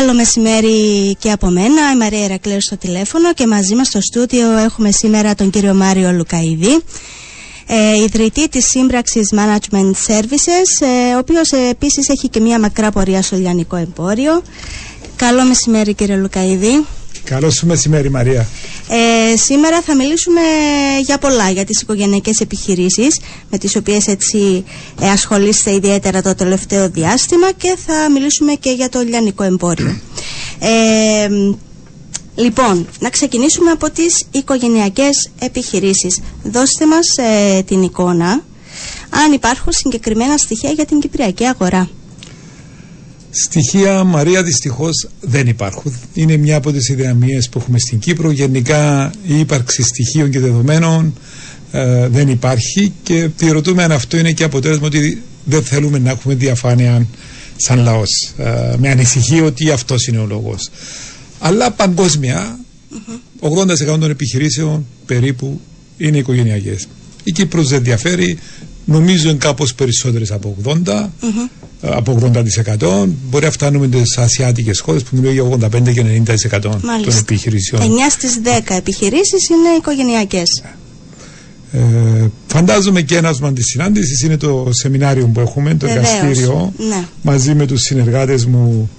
Καλό μεσημέρι και από μένα, η Μαρία Ηρακλέου στο τηλέφωνο και μαζί μας στο στούντιο έχουμε σήμερα τον κύριο Μάριο Λουκαΐδη, ιδρυτή της Σύμπραξης Management Services, ο οποίος επίσης έχει και μια μακρά πορεία στο λιανικό εμπόριο. Καλό μεσημέρι κύριε Λουκαΐδη. Καλό σου μεσημέρι Μαρία. Σήμερα θα μιλήσουμε για πολλά, για τις οικογενειακές επιχειρήσεις με τις οποίες έτσι ασχολείστε ιδιαίτερα το τελευταίο διάστημα και θα μιλήσουμε και για το λιανικό εμπόριο. Λοιπόν, να ξεκινήσουμε από τις οικογενειακές επιχειρήσεις. Δώστε μας την εικόνα, αν υπάρχουν συγκεκριμένα στοιχεία για την κυπριακή αγορά. Στοιχεία, Μαρία, δυστυχώς δεν υπάρχουν. Είναι μια από τις ιδεαμίες που έχουμε στην Κύπρο. Γενικά η ύπαρξη στοιχείων και δεδομένων δεν υπάρχει και διερωτούμε αν αυτό είναι και αποτέλεσμα ότι δεν θέλουμε να έχουμε διαφάνεια σαν λαός. Με ανησυχεί ότι αυτός είναι ο λόγος. Αλλά παγκόσμια 80% των επιχειρήσεων περίπου είναι οικογενειακές. Η Κύπρος δεν διαφέρει. Νομίζω είναι κάπως περισσότερες από 80%. Από 80%. Μπορεί να φτάνουμε στις ασιάτικες χώρες που μιλούν για 85% και 90% των επιχειρήσεων. 9 στις 10 επιχειρήσεις είναι οικογενειακές. Φαντάζομαι και ένα άσμα της συνάντησης είναι το σεμινάριο που έχουμε, το εργαστήριο, ναι, μαζί με τους συνεργάτες μου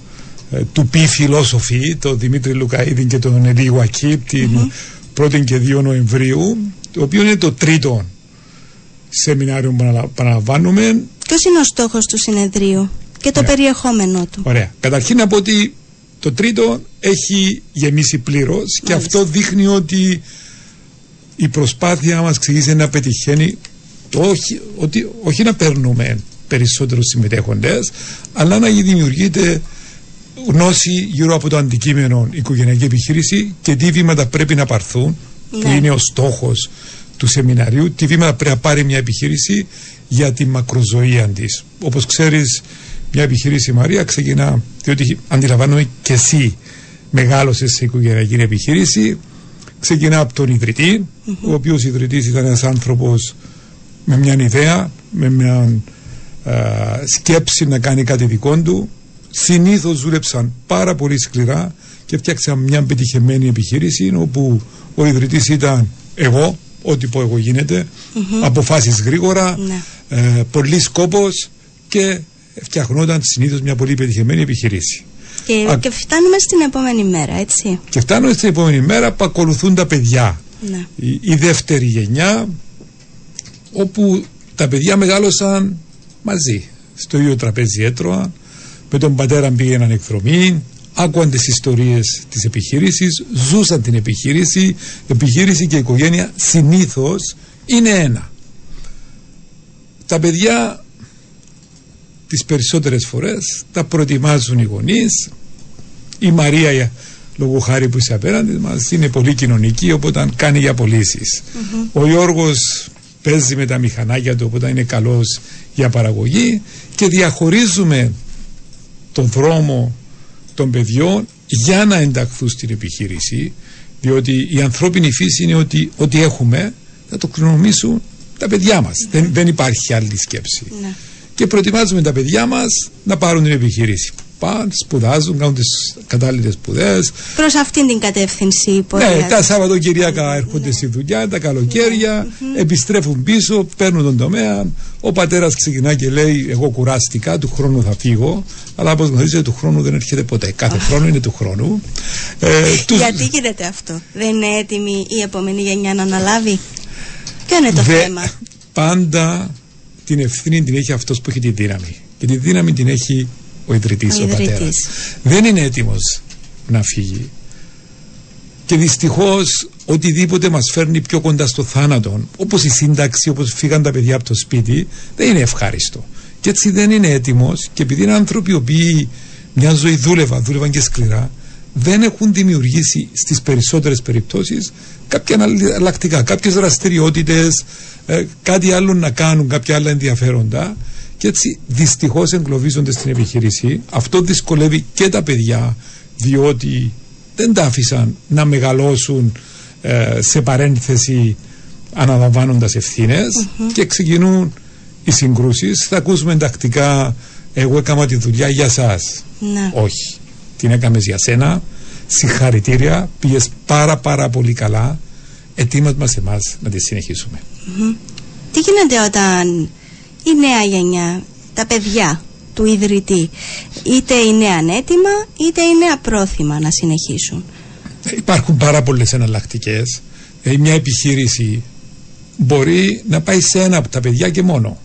του P Philosophy, τον Δημήτρη Λουκαΐδη και τον Ελί Γουακίπ, την 1η και 2 Νοεμβρίου, το οποίο είναι το τρίτο σεμινάριο που παραλαμβάνουμε. Ποιος είναι ο στόχος του συνεδρίου και το περιεχόμενό του? Ωραία. Καταρχήν να πω ότι το τρίτο έχει γεμίσει πλήρως. Μάλιστα. Και αυτό δείχνει ότι η προσπάθειά μας ξεκίνησε να πετυχαίνει το όχι να παίρνουμε περισσότερους συμμετέχοντες, αλλά να δημιουργείται γνώση γύρω από το αντικείμενο οικογενειακή επιχείρηση και τι βήματα πρέπει να πάρθουν, ναι, που είναι ο στόχος του σεμιναρίου, τι βήματα πρέπει να πάρει μια επιχείρηση για τη μακροζωία της. Όπως ξέρεις, μια επιχείρηση, Μαρία, ξεκινά, διότι αντιλαμβάνομαι και εσύ μεγάλωσες σε οικογενειακή επιχείρηση, ξεκινά από τον ιδρυτή, ο οποίος ιδρυτής ήταν ένας άνθρωπος με μια ιδέα, με μια σκέψη να κάνει κάτι δικό του. Συνήθως δούλεψαν πάρα πολύ σκληρά και φτιάξαν μια πετυχεμένη επιχείρηση, όπου ο ιδρυτής ήταν εγώ, ό,τι πω εγώ γίνεται, αποφάσεις γρήγορα, ναι, πολύ σκόπος και φτιαχνόταν συνήθως μια πολύ πετυχημένη επιχειρήση. Και φτάνουμε στην επόμενη μέρα, έτσι. Και φτάνουμε στην επόμενη μέρα που ακολουθούν τα παιδιά. Ναι. Η δεύτερη γενιά, όπου τα παιδιά μεγάλωσαν μαζί, στο ίδιο τραπέζι έτρωαν, με τον πατέρα πήγαιναν εκδρομή, άκουαν τις ιστορίες της επιχείρησης, ζούσαν την επιχείρηση. Επιχείρηση και οικογένεια συνήθως είναι ένα. Τα παιδιά τις περισσότερες φορές τα προετοιμάζουν οι γονείς. Η Μαρία, λόγω χάρη που είσαι απέναντι μας, είναι πολύ κοινωνική, οπότε κάνει για πωλήσεις. Ο Γιώργος παίζει με τα μηχανάκια του, οπότε είναι καλός για παραγωγή και διαχωρίζουμε τον δρόμο των παιδιών για να ενταχθούν στην επιχείρηση, διότι η ανθρώπινη φύση είναι ότι ό,τι έχουμε θα το κληρονομήσουν τα παιδιά μας. Δεν υπάρχει άλλη σκέψη. Ναι. Και προετοιμάζουμε τα παιδιά μας να πάρουν την επιχείρηση. Πάνε, σπουδάζουν, κάνουν τις κατάλληλες σπουδές. Προς αυτήν την κατεύθυνση. Ναι, τα Σαββατοκυριακά έρχονται, ναι, στη δουλειά, τα καλοκαίρια, ναι, επιστρέφουν πίσω, παίρνουν τον τομέα. Ο πατέρας ξεκινά και λέει: εγώ κουράστηκα, του χρόνου θα φύγω. Αλλά όπως γνωρίζετε, του χρόνου δεν έρχεται ποτέ. Κάθε χρόνο είναι του χρόνου. Γιατί γίνεται αυτό? Δεν είναι έτοιμη η επόμενη γενιά να αναλάβει? Ποιο είναι το θέμα? Πάντα την ευθύνη την έχει αυτός που έχει τη δύναμη. Και τη δύναμη την έχει ο ιδρυτής, ο πατέρας. Δεν είναι έτοιμος να φύγει. Και δυστυχώς οτιδήποτε μας φέρνει πιο κοντά στο θάνατο, όπως η σύνταξη, όπως φύγαν τα παιδιά από το σπίτι, δεν είναι ευχάριστο. Και έτσι δεν είναι έτοιμος, και επειδή είναι άνθρωποι οι οποίοι μια ζωή δούλευαν και σκληρά, δεν έχουν δημιουργήσει στις περισσότερες περιπτώσεις κάποια εναλλακτικά, κάποιες δραστηριότητες, κάτι άλλο να κάνουν, κάποια άλλα ενδιαφέροντα. Και έτσι δυστυχώς εγκλωβίζονται στην επιχείρηση. Αυτό δυσκολεύει και τα παιδιά, διότι δεν τα άφησαν να μεγαλώσουν σε παρένθεση αναλαμβάνοντας ευθύνες, και ξεκινούν οι συγκρούσεις. Θα ακούσουμε εντακτικά: εγώ έκανα τη δουλειά για σας. Ναι. Όχι. την έκαμε για σένα, συγχαρητήρια, πήγες πάρα πολύ καλά, ετοίμας μας εμάς να τη συνεχίσουμε. Mm-hmm. Τι γίνεται όταν η νέα γενιά, τα παιδιά του ιδρυτή, είτε είναι ανέτοιμα είτε είναι απρόθυμα να συνεχίσουν? Υπάρχουν πάρα πολλές εναλλακτικές. Μια επιχείρηση μπορεί να πάει σε ένα από τα παιδιά και μόνο.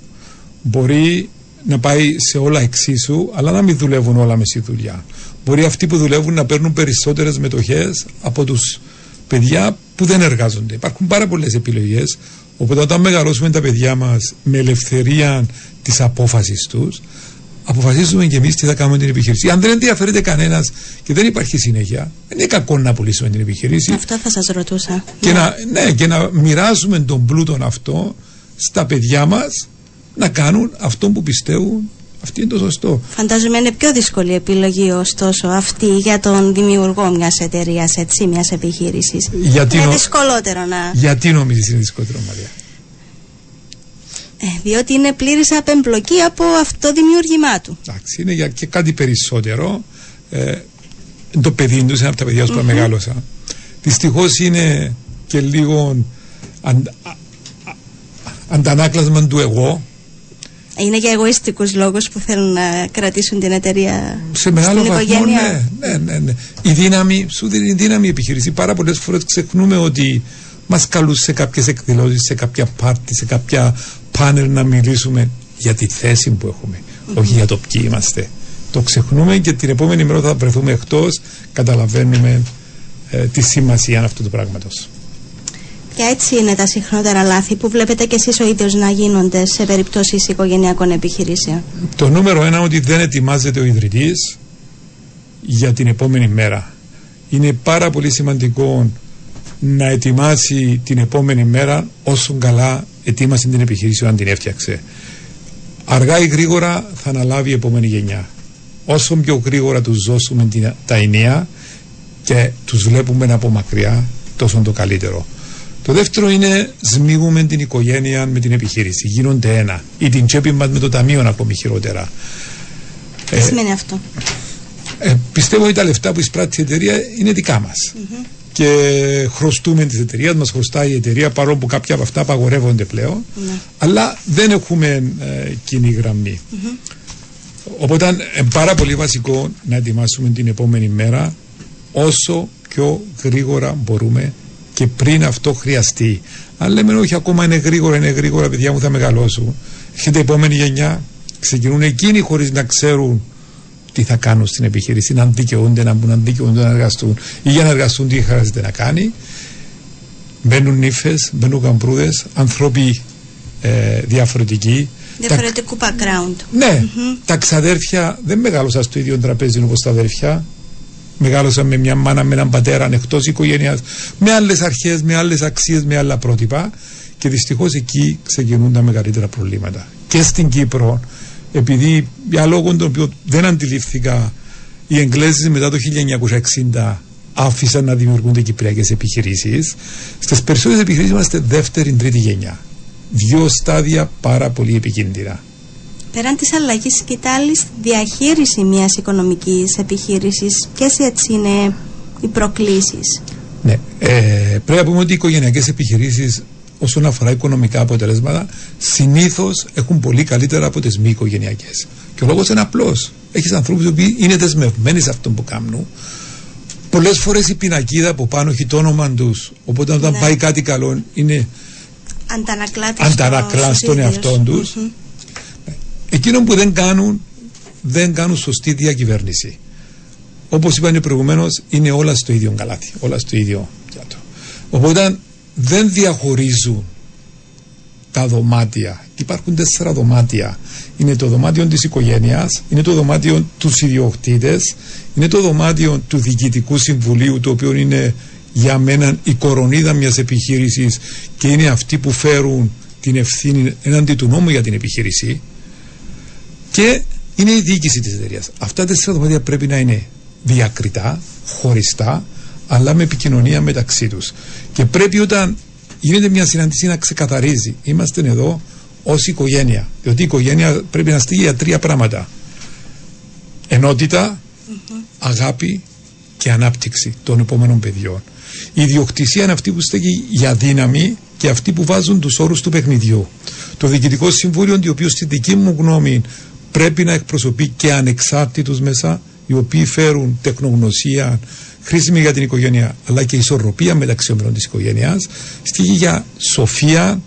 Μπορεί να πάει σε όλα εξίσου, αλλά να μην δουλεύουν όλα μεσή δουλειά. Μπορεί αυτοί που δουλεύουν να παίρνουν περισσότερες μετοχές από τους παιδιά που δεν εργάζονται. Υπάρχουν πάρα πολλές επιλογές. Οπότε όταν μεγαλώσουμε τα παιδιά μας με ελευθερία της απόφασης τους, αποφασίζουμε και εμείς τι θα κάνουμε την επιχείρηση. Αν δεν ενδιαφέρεται κανένας και δεν υπάρχει συνέχεια, δεν είναι κακό να πουλήσουμε την επιχείρηση. Αυτό θα σας ρωτούσα. Και να μοιράζουμε τον πλούτο αυτό στα παιδιά μας, να κάνουν αυτό που πιστεύουν. Αυτή είναι το σωστό. Φαντάζομαι είναι πιο δύσκολη επιλογή ωστόσο αυτή για τον δημιουργό μιας εταιρείας, έτσι, μιας επιχείρησης. Είναι δυσκολότερο να... Γιατί νομίζεις είναι δυσκολότερο, Μαρία? Διότι είναι πλήρης απεμπλοκή από αυτό δημιουργήμά του. Εντάξει, είναι και κάτι περισσότερο. Το παιδί του είναι από τα παιδιά που μεγάλωσα. Δυστυχώς είναι και λίγο αντανάκλασμα του εγώ. Είναι για εγωιστικούς λόγους που θέλουν να κρατήσουν την εταιρεία σε μεγάλο βαθμό. Ναι. Η δύναμη, σου δίνει δύναμη η επιχείρηση. Πάρα πολλές φορές ξεχνούμε ότι μας καλούν σε κάποιες εκδηλώσεις, σε κάποια πάρτι, σε κάποια πάνελ να μιλήσουμε για τη θέση που έχουμε, όχι για το ποιοι είμαστε. Το ξεχνούμε και την επόμενη μέρα θα βρεθούμε εκτός. Καταλαβαίνουμε τη σημασία αυτού του πράγματος. Και έτσι είναι τα συχνότερα λάθη που βλέπετε και εσείς ο ίδιος να γίνονται σε περιπτώσεις οικογενειακών επιχειρήσεων? Το νούμερο ένα, ότι δεν ετοιμάζεται ο ιδρυτής για την επόμενη μέρα. Είναι πάρα πολύ σημαντικό να ετοιμάσει την επόμενη μέρα όσο καλά ετοίμασε την επιχειρήση όταν την έφτιαξε. Αργά ή γρήγορα θα αναλάβει η επόμενη γενιά. Όσο πιο γρήγορα τους δώσουμε τα ενία και τους βλέπουμε από μακριά, τόσο το καλύτερο. Το δεύτερο είναι σμίγουμε την οικογένεια με την επιχείρηση. Γίνονται ένα. Ή την τσέπη μας με το ταμείο, ακόμη χειρότερα. Τι σημαίνει αυτό? Πιστεύω ότι τα λεφτά που εισπράττει η εταιρεία είναι δικά μας. Και χρωστούμε της εταιρείας, μας χρωστάει η εταιρεία, παρόλο που κάποια από αυτά απαγορεύονται πλέον. Αλλά δεν έχουμε κοινή γραμμή. Οπότε πάρα πολύ βασικό να ετοιμάσουμε την επόμενη μέρα όσο πιο γρήγορα μπορούμε. Και πριν αυτό χρειαστεί. Αν λέμε όχι, ακόμα είναι γρήγορα, παιδιά μου θα μεγαλώσουν. Έρχεται η επόμενη γενιά, ξεκινούν εκείνοι χωρίς να ξέρουν τι θα κάνουν στην επιχείρηση, να δικαιούνται, να εργαστούν ή για να εργαστούν τι χρειάζεται να κάνει. Μπαίνουν νύφες, μπαίνουν γαμπρούδες, άνθρωποι διαφορετικοί. Διαφορετικού background. Ναι, τα ξαδέρφια δεν μεγάλωσαν στο ίδιο τραπέζι όπως τα αδέρφια. Μεγάλωσαν με μια μάνα, με έναν πατέρα, εκτός οικογένειας, με άλλες αρχές, με άλλες αξίες, με άλλα πρότυπα. Και δυστυχώς εκεί ξεκινούν τα μεγαλύτερα προβλήματα. Και στην Κύπρο, επειδή για λόγω των οποίων δεν αντιλήφθηκα, οι Εγγλέζοι μετά το 1960 άφησαν να δημιουργούνται κυπριακές επιχειρήσεις. Στις περισσότερες επιχειρήσεις είμαστε δεύτερη-τρίτη γενιά. Δύο στάδια πάρα πολύ επικίνδυνα. Πέραν της αλλαγής σκητάλης, διαχείριση μιας οικονομικής επιχείρησης, ποιες έτσι είναι οι προκλήσεις? Ναι, πρέπει να πούμε ότι οι οικογενειακές επιχειρήσεις όσον αφορά οικονομικά αποτελέσματα συνήθως έχουν πολύ καλύτερα από τις μη οικογενειακές. Και ο λόγος είναι απλός. Έχεις ανθρώπους που είναι δεσμευμένοι σε αυτό που κάνουν. Πολλές φορές η πινακίδα από πάνω έχει το όνομα τους. Οπότε όταν πάει κάτι καλό είναι αντανακλά στον εαυτό τους. Εκείνο που δεν κάνουν σωστή διακυβέρνηση. Όπως είπαμε προηγουμένως, είναι όλα στο ίδιο καλάτι, όλα στο ίδιο πιάτο. Οπότε δεν διαχωρίζουν τα δωμάτια. Υπάρχουν 4 δωμάτια. Είναι το δωμάτιο της οικογένειας, είναι το δωμάτιο τους ιδιοκτήτες, είναι το δωμάτιο του διοικητικού συμβουλίου, το οποίο είναι για μένα η κορονίδα μιας επιχείρησης και είναι αυτοί που φέρουν την ευθύνη έναντι του νόμου για την επιχείρηση. Και είναι η διοίκηση της εταιρείας. Αυτά τα 4 δωμάτια πρέπει να είναι διακριτά, χωριστά, αλλά με επικοινωνία μεταξύ τους. Και πρέπει όταν γίνεται μια συνάντηση να ξεκαθαρίζει. Είμαστε εδώ ως οικογένεια. Διότι η οικογένεια πρέπει να στείλει για 3 πράγματα. Ενότητα, αγάπη και ανάπτυξη των επόμενων παιδιών. Η ιδιοκτησία είναι αυτή που στέκει για δύναμη και αυτοί που βάζουν τους όρους του παιχνιδιού. Το Διοικητικό Συμβούλιο, το οποίο στη δική μου γνώμη πρέπει να εκπροσωπεί και ανεξάρτητους μέσα, οι οποίοι φέρουν τεχνογνωσία χρήσιμη για την οικογένεια, αλλά και ισορροπία μεταξύ ομιλών της οικογένειας, στοιχεί για σοφία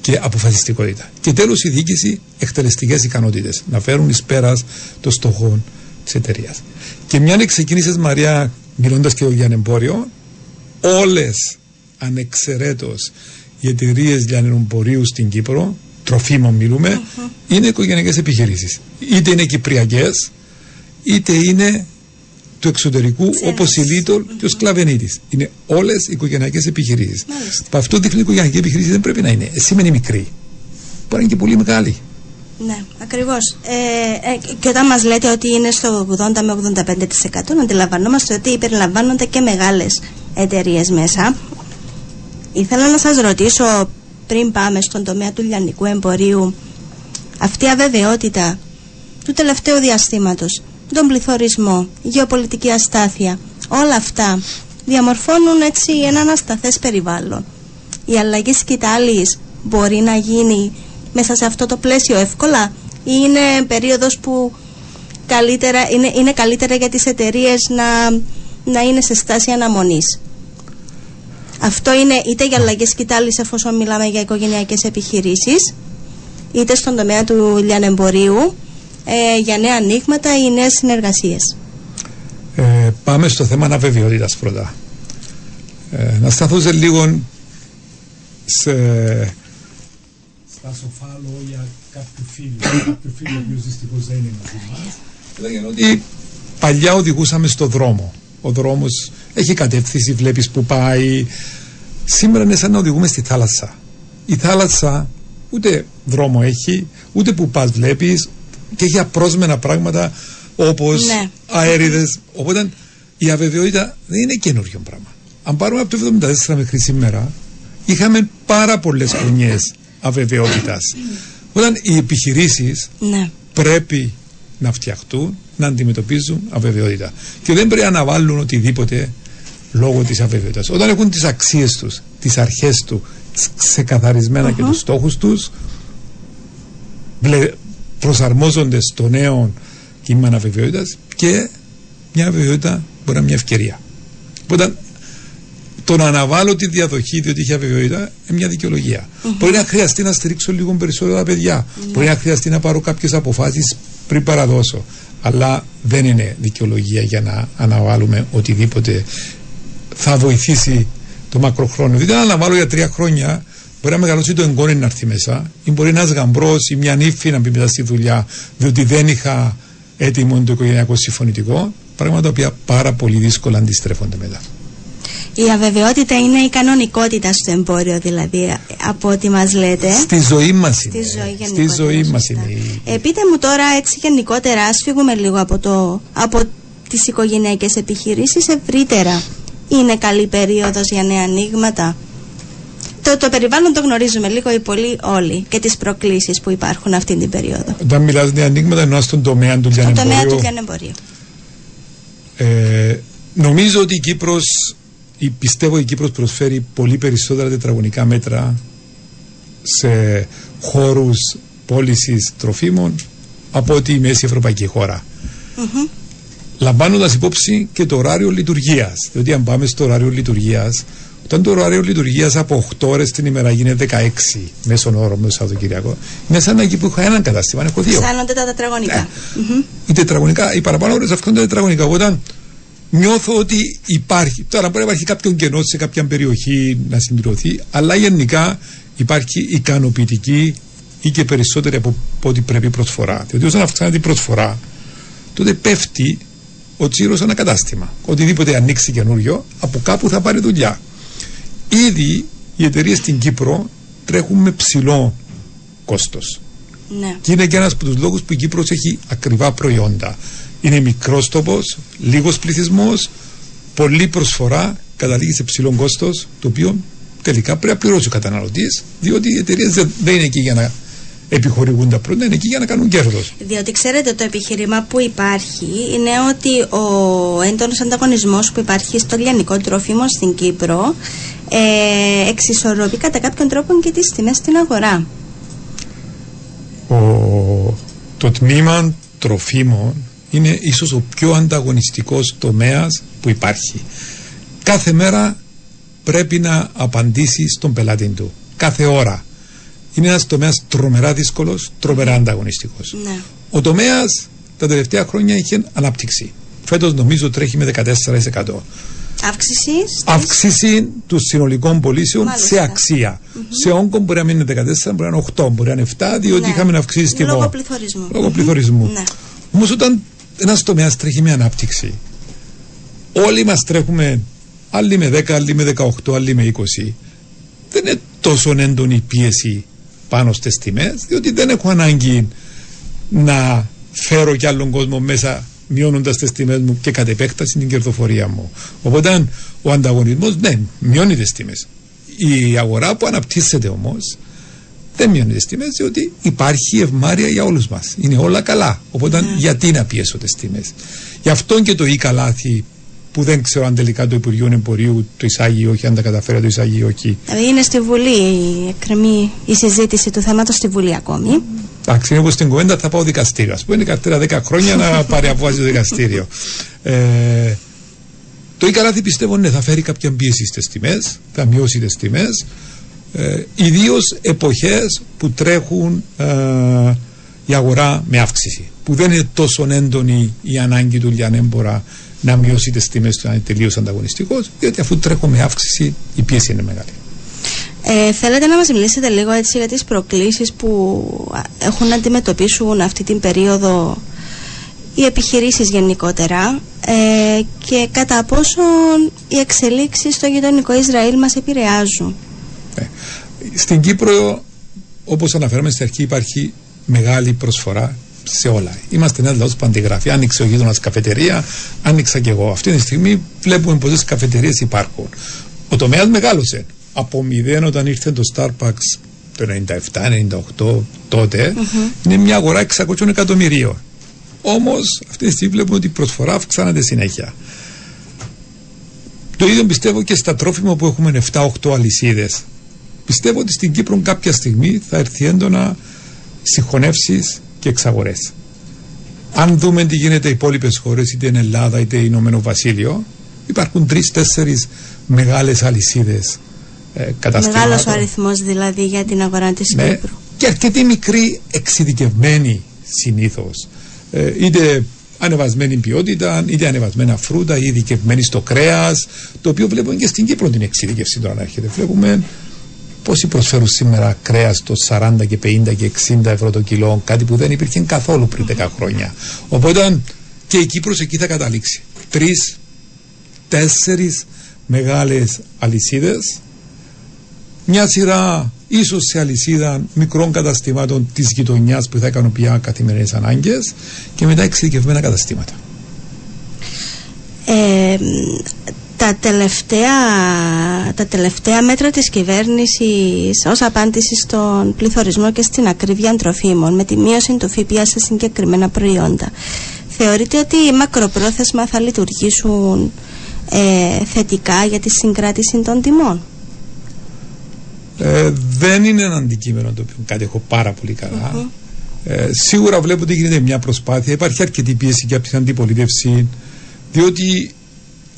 και αποφασιστικότητα. Και τέλος, η διοίκηση, εκτελεστικές ικανότητες, να φέρουν εις πέρας των στοχών της εταιρείας. Και μια ξεκίνησες, Μαρία, μιλώντας και για εμπόριο, όλες ανεξαιρέτως οι εταιρείες λιανεμπορίου στην Κύπρο, τροφίμων μιλούμε, είναι οικογενειακές επιχειρήσεις. Είτε είναι κυπριακές, είτε είναι του εξωτερικού, όπως η Lidl και ο Σκλαβενίτης. Είναι όλες οι οικογενειακές επιχειρήσεις. Αυτό δείχνει ότι η οικογενειακή επιχειρήση δεν πρέπει να είναι. Εσύ μεν είναι μικρή. Μπορεί να είναι και πολύ μεγάλη. Ναι, ακριβώς. Και όταν μας λέτε ότι είναι στο 80 με 85%, αντιλαμβανόμαστε ότι περιλαμβάνονται και μεγάλες εταιρείες μέσα. Ήθελα να σας ρωτήσω, πριν πάμε στον τομέα του λιανικού εμπορίου, αυτή η αβεβαιότητα του τελευταίου διαστήματος, τον πληθωρισμό, γεωπολιτική αστάθεια, όλα αυτά διαμορφώνουν έτσι έναν ασταθές περιβάλλον. Η αλλαγή σκητάλης μπορεί να γίνει μέσα σε αυτό το πλαίσιο εύκολα, ή είναι περίοδος που καλύτερα, είναι καλύτερα για τις εταιρείες να είναι σε στάση αναμονής? Αυτό είναι είτε για αλλαγές σκητάλης, εφόσον μιλάμε για οικογενειακές επιχειρήσεις, είτε στον τομέα του λιανεμπορίου, για νέα ανοίγματα ή νέες συνεργασίες. Πάμε στο θέμα αβεβαιότητας πρώτα. Να σταθώ σε λίγο στα σοφά λόγια κάποιου φίλου, ο οποίος δυστυχώς δεν είναι μαζί μας. Λέγανε ότι παλιά οδηγούσαμε στο δρόμο. Ο δρόμος έχει κατεύθυνση, βλέπεις που πάει. Σήμερα είναι σαν να οδηγούμε στη θάλασσα. Η θάλασσα ούτε δρόμο έχει, ούτε που πας βλέπεις, και για απρόσμενα πράγματα όπως αέριδες. Οπότε η αβεβαιότητα δεν είναι καινούριο πράγμα. Αν πάρουμε από το 1974 μέχρι σήμερα, είχαμε πάρα πολλές χρονιές αβεβαιότητας. Όταν οι επιχειρήσεις πρέπει να φτιαχτούν, να αντιμετωπίζουν αβεβαιότητα. Και δεν πρέπει να αναβάλουν οτιδήποτε λόγω της αβεβαιότητας. Όταν έχουν τις αξίες τους, τις αρχές τους ξεκαθαρισμένα και τους στόχους τους, προσαρμόζονται στο νέο κύμα αβεβαιότητας, και μια αβεβαιότητα μπορεί να είναι μια ευκαιρία. Οπότε το να αναβάλω τη διαδοχή διότι είχε αβεβαιότητα είναι μια δικαιολογία. Μπορεί να χρειαστεί να στηρίξω λίγο περισσότερο τα παιδιά. Μπορεί να χρειαστεί να πάρω κάποιες αποφάσεις πριν παραδώσω. Αλλά δεν είναι δικαιολογία για να αναβάλουμε οτιδήποτε θα βοηθήσει το μακροχρόνιο. Δηλαδή, αν αναβάλω για 3 χρόνια, μπορεί να μεγαλώσει το εγγόνι να έρθει μέσα, ή μπορεί ένα γαμπρό ή μια νύφη να μπει μετά στη δουλειά, διότι δεν είχα έτοιμο το οικογενειακό συμφωνητικό. Πράγματα τα οποία πάρα πολύ δύσκολα αντιστρέφονται μετά. Η αβεβαιότητα είναι η κανονικότητα στο εμπόριο, δηλαδή, από ό,τι μας λέτε. Στη ζωή μας είναι. Στη ζωή μας είναι. Πείτε μου τώρα, έτσι γενικότερα, ας φύγουμε λίγο από τις οικογενειακές επιχειρήσεις ευρύτερα. Είναι καλή περίοδος για νέα ανοίγματα? Το περιβάλλον το γνωρίζουμε λίγο ή πολύ όλοι, και τις προκλήσεις που υπάρχουν αυτή την περίοδο. Όταν μιλάς για ανοίγματα, εννοάς στον τομέα του λιανεμπορίου. Νομίζω ότι η Κύπρος, πιστεύω η Κύπρος προσφέρει πολύ περισσότερα τετραγωνικά μέτρα σε χώρους πώλησης τροφίμων από ότι η μέση ευρωπαϊκή χώρα. Λαμβάνοντας υπόψη και το ωράριο λειτουργίας. Διότι αν πάμε στο ωράριο λειτουργίας, όταν το ωράριο λειτουργίας από 8 ώρες την ημέρα γίνεται 16 μέσον όρο μέσα στο Σαββατοκύριακο, είναι σαν να εκεί που είχα έναν κατάστημα, έχω 2. Αυξάνονται τα τετραγωνικά. Ναι. Οι τετραγωνικά, οι παραπάνω ώρες αυξάνονται τα τετραγωνικά. Οπότε νιώθω ότι υπάρχει. Τώρα μπορεί να υπάρχει κάποιον κενό σε κάποια περιοχή να συμπληρωθεί, αλλά γενικά υπάρχει ικανοποιητική ή και περισσότερη από ό,τι πρέπει προσφορά. Διότι όταν αυξάνεται η προσφορά, τότε πέφτει ο τσίρος σε ένα κατάστημα. Οτιδήποτε ανοίξει καινούριο, από κάπου θα πάρει δουλειά. Ήδη οι εταιρείες στην Κύπρο τρέχουν με ψηλό κόστος. Ναι. Και είναι και ένας από τους λόγους που η Κύπρος έχει ακριβά προϊόντα. Είναι μικρός τόπος, λίγος πληθυσμός, πολλή προσφορά, καταλήγει σε ψηλό κόστος, το οποίο τελικά πρέπει να πληρώσει ο καταναλωτής, διότι οι εταιρείες δεν είναι εκεί για να επιχορηγούν τα πρώτα, είναι εκεί για να κάνουν κέρδος. Διότι ξέρετε, το επιχείρημα που υπάρχει είναι ότι ο έντονος ανταγωνισμός που υπάρχει στο λιανικό τρόφιμο στην Κύπρο εξισορροπεί κατά κάποιον τρόπο και τις τιμές στην αγορά. Το τμήμα τροφίμων είναι ίσως ο πιο ανταγωνιστικός τομέας που υπάρχει. Κάθε μέρα πρέπει να απαντήσει στον πελάτη του. Κάθε ώρα. Είναι ένας τομέας τρομερά δύσκολος, τρομερά ανταγωνιστικός. Ναι. Ο τομέας τα τελευταία χρόνια είχε ανάπτυξη. Φέτος νομίζω τρέχει με 14%. Αύξηση των συνολικών πωλήσεων σε αξία. Σε όγκο μπορεί να μείνει 14, μπορεί να είναι 8, μπορεί να είναι 7, διότι είχαμε αυξήσει τιμό. Λόγω πληθωρισμού. Ναι. Όμως όταν ένας τομέας τρέχει με ανάπτυξη, όλοι μας τρέχουμε, άλλοι με 10, άλλοι με 18, άλλοι με 20, δεν είναι τόσο έντονη πίεση πάνω στις τιμές, διότι δεν έχω ανάγκη να φέρω κι άλλον κόσμο μέσα μειώνοντας τις τιμές μου και κατ' επέκταση την κερδοφορία μου. Οπότε ο ανταγωνισμός, ναι, μειώνει τις τιμές. Η αγορά που αναπτύσσεται όμως δεν μειώνει τις τιμές, διότι υπάρχει ευμάρεια για όλους μας. Είναι όλα καλά. Οπότε γιατί να πιέσω τις τιμές? Γι' αυτό και το καλάθι που δεν ξέρω αν τελικά το Υπουργείο Εμπορίου το εισάγει ή όχι, αν τα καταφέρει το εισάγει ή όχι. Είναι στη Βουλή, εκκρεμεί η συζήτηση του θέματος στη Βουλή ακόμη. Εντάξει, εγώ στην κουβέντα θα πάω δικαστήριο. Ας πούμε είναι καρτέρα 10 χρόνια να πάρει απόφαση το δικαστήριο. Το καλάθι πιστεύω ναι, θα φέρει κάποια πίεση στις τιμές, θα μειώσει τις τιμές. Ιδίως εποχές που τρέχουν η αγορά με αύξηση. Που δεν είναι τόσο έντονη η ανάγκη του λιανέμπορα να μειώσει τις τιμές του, να είναι τελείως ανταγωνιστικός, διότι αφού τρέχω με αύξηση η πίεση είναι μεγάλη. Θέλετε να μας μιλήσετε λίγο έτσι για τις προκλήσεις που έχουν να αντιμετωπίσουν αυτή την περίοδο οι επιχειρήσεις γενικότερα και κατά πόσον οι εξελίξεις στο γειτονικό Ισραήλ μας επηρεάζουν? Στην Κύπρο, όπως αναφέραμε στην αρχή, υπάρχει μεγάλη προσφορά σε όλα. Είμαστε ένα λαός που αντιγράφει. Άνοιξε ο γείτονας καφετερία, άνοιξα και εγώ. Αυτή τη στιγμή βλέπουμε πόσες καφετερίες υπάρχουν. Ο τομέας μεγάλωσε. Από 0 όταν ήρθε το Starbucks το 97-98 τότε, είναι μια αγορά 600 εκατομμυρίων. Όμως αυτή τη στιγμή βλέπουμε ότι η προσφορά αυξάνεται συνέχεια. Το ίδιο πιστεύω και στα τρόφιμα που έχουμε 7-8 αλυσίδες. Πιστεύω ότι στην Κύπρο κάποια στιγμή θα έρθει έντονα συγχωνεύσεις και εξαγορές. Αν δούμε τι γίνεται οι υπόλοιπες χώρες, είτε είναι Ελλάδα είτε Ηνωμένο Βασίλειο, υπάρχουν 3-4 μεγάλες αλυσίδες καταστημάτων. Μεγάλος ο αριθμός δηλαδή για την αγορά της Κύπρου. Και αρκετοί μικροί εξειδικευμένοι συνήθως. Είτε ανεβασμένη ποιότητα, είτε ανεβασμένα φρούτα, ή ειδικευμένοι στο κρέας, το οποίο βλέπουμε και στην Κύπρο την εξειδικευσή τώρα να έρχεται. Βλέπουμε πόσοι προσφέρουν σήμερα κρέας το 40 και 50 και 60 ευρώ το κιλό, κάτι που δεν υπήρχε καθόλου πριν 10 χρόνια. Οπότε και η Κύπρος εκεί θα καταλήξει. 3-4 μεγάλες αλυσίδες, μια σειρά ίσως σε αλυσίδα μικρών καταστημάτων της γειτονιάς που θα έκαναν πια καθημερινές ανάγκες και μετά εξειδικευμένα καταστήματα. Τα τελευταία μέτρα της κυβέρνησης ως απάντηση στον πληθωρισμό και στην ακρίβεια τροφίμων με τη μείωση του ΦΠΑ σε συγκεκριμένα προϊόντα, θεωρείτε ότι οι μακροπρόθεσμα θα λειτουργήσουν θετικά για τη συγκράτηση των τιμών? Δεν είναι ένα αντικείμενο το οποίο κατέχω πάρα πολύ καλά. Σίγουρα βλέπω ότι γίνεται μια προσπάθεια. Υπάρχει αρκετή πίεση και από την αντιπολίτευση, διότι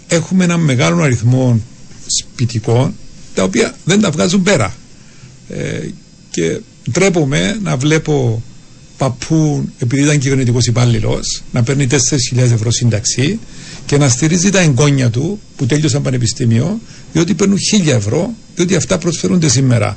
έχουμε έναν μεγάλο αριθμό σπιτικών τα οποία δεν τα βγάζουν πέρα. Και ντρέπομαι να βλέπω παππού, επειδή ήταν κυβερνητικός υπάλληλος, να παίρνει 4.000 ευρώ σύνταξη και να στηρίζει τα εγγόνια του που τέλειωσαν πανεπιστήμιο, διότι παίρνουν 1.000 ευρώ, διότι αυτά προσφέρονται σήμερα.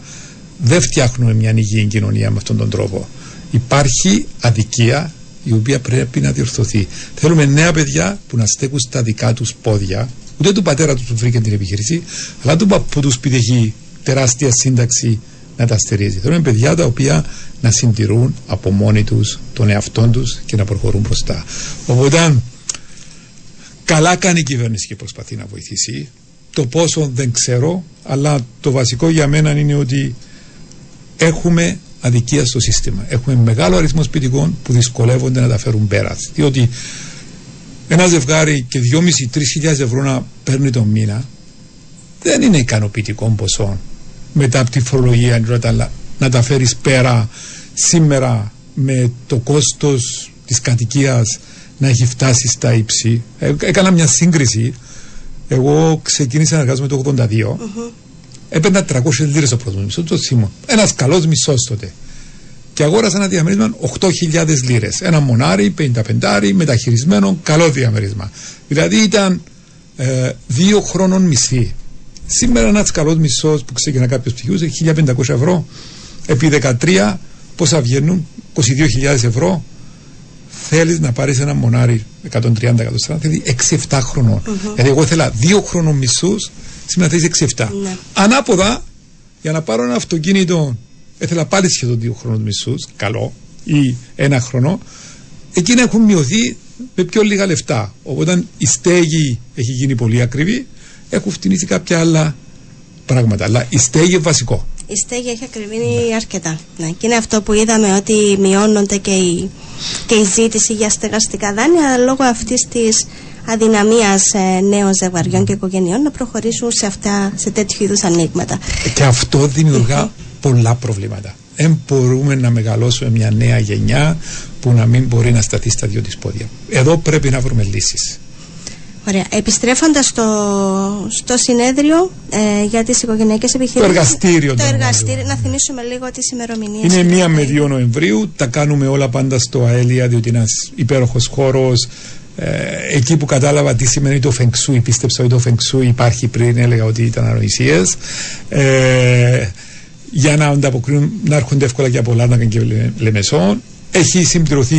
Δεν φτιάχνουμε μια υγιή κοινωνία με αυτόν τον τρόπο. Υπάρχει αδικία η οποία πρέπει να διορθωθεί. Θέλουμε νέα παιδιά που να στέκουν στα δικά τους πόδια, ούτε του πατέρα τους που βρήκε την επιχείρηση, αλλά του παππού του που έχει τεράστια σύνταξη να τα στηρίζει. Θέλουμε παιδιά τα οποία να συντηρούν από μόνοι τους τον εαυτό τους και να προχωρούν μπροστά. Οπότε, καλά κάνει η κυβέρνηση και προσπαθεί να βοηθήσει. Το πόσο δεν ξέρω, αλλά το βασικό για μένα είναι ότι έχουμε αδικία στο σύστημα. Έχουμε μεγάλο αριθμό σπιτικών που δυσκολεύονται να τα φέρουν πέρα. Διότι ένα ζευγάρι και 2.500-3.000 ευρώ να παίρνει τον μήνα δεν είναι ικανοποιητικό ποσό μετά από τη φορολογία να τα φέρεις πέρα σήμερα με το κόστος της κατοικίας να έχει φτάσει στα ύψη. Έκανα μια σύγκριση. Εγώ ξεκίνησα να εργάζομαι το 1982. Έπαιρνα 300 λίρες το πρώτο μισθό, το σήμα. Ένας καλός μισθός τότε. Και αγόρασα ένα διαμέρισμα 8.000 λίρες. Ένα μονάρι, 55, μεταχειρισμένο, καλό διαμέρισμα. Δηλαδή ήταν 2 χρόνων μισθή. Σήμερα ένας καλός μισθός που ξεκινά κάποιος πτυχίους, 1.500 ευρώ, επί 13, πόσα βγαίνουν, 22.000 ευρώ. Θέλεις να πάρεις ένα μονάρι 130-140, θέλει 6-7 χρονών. Δηλαδή εγώ ήθελα 2 χρόνων μισθούς, σήμερα θέλεις 6-7. Ναι. Ανάποδα, για να πάρω ένα αυτοκίνητο, ήθελα πάλι σχεδόν 2 χρόνων μισθούς, καλό, ή 1 χρόνο, εκείνα έχουν μειωθεί με πιο λίγα λεφτά. Οπότε η στέγη έχει γίνει πολύ ακριβή, έχουν φτηνίσει κάποια άλλα πράγματα. Αλλά η στέγη είναι βασικό. Η στέγη έχει ακριβήνει αρκετά. Ναι. Και είναι αυτό που είδαμε, ότι μειώνονται και η ζήτηση για στεγαστικά δάνεια λόγω αυτής της αδυναμίας νέων ζευγαριών και οικογενειών να προχωρήσουν σε τέτοιου είδους ανοίγματα. Και αυτό δημιουργά πολλά προβλήματα. Δεν μπορούμε να μεγαλώσουμε μια νέα γενιά που να μην μπορεί να σταθεί στα δυο της πόδια. Εδώ πρέπει να βρούμε λύσεις. Ωραία. Επιστρέφοντας στο συνέδριο για τις οικογενειακές επιχειρήσεις. Το εργαστήριο. Να θυμίσουμε λίγο τις ημερομηνίες. Είναι 1 με 2 Νοεμβρίου. Τα κάνουμε όλα πάντα στο ΑΕΛΙΑ, διότι είναι ένας υπέροχος χώρος. Εκεί που κατάλαβα τι σημαίνει το φεγγσούι. Πίστεψα ότι το φεγγσούι υπάρχει πριν, έλεγα ότι ήταν ανοησίες. Για να ανταποκρίνουν, να έρχονται εύκολα και από Λάρνακα και Λεμεσόν. Έχει συμπληρωθεί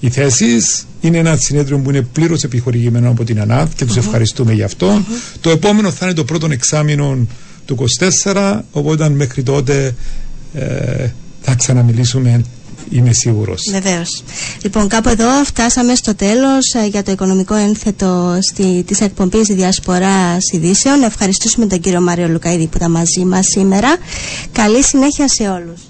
οι θέσεις. Είναι ένα συνέδριο που είναι πλήρως επιχορηγημένο από την ΑΝΑΤ και τους ευχαριστούμε γι' αυτό. Το επόμενο θα είναι το πρώτο εξάμηνο του 24, οπότε μέχρι τότε θα ξαναμιλήσουμε, είμαι σίγουρος. Βεβαίως. Λοιπόν, κάπου εδώ φτάσαμε στο τέλος για το οικονομικό ένθετο της εκπομπής Διασποράς Ειδήσεων. Ευχαριστούμε τον κύριο Μάριο Λουκαΐδη που ήταν μαζί μας σήμερα. Καλή συνέχεια σε όλους.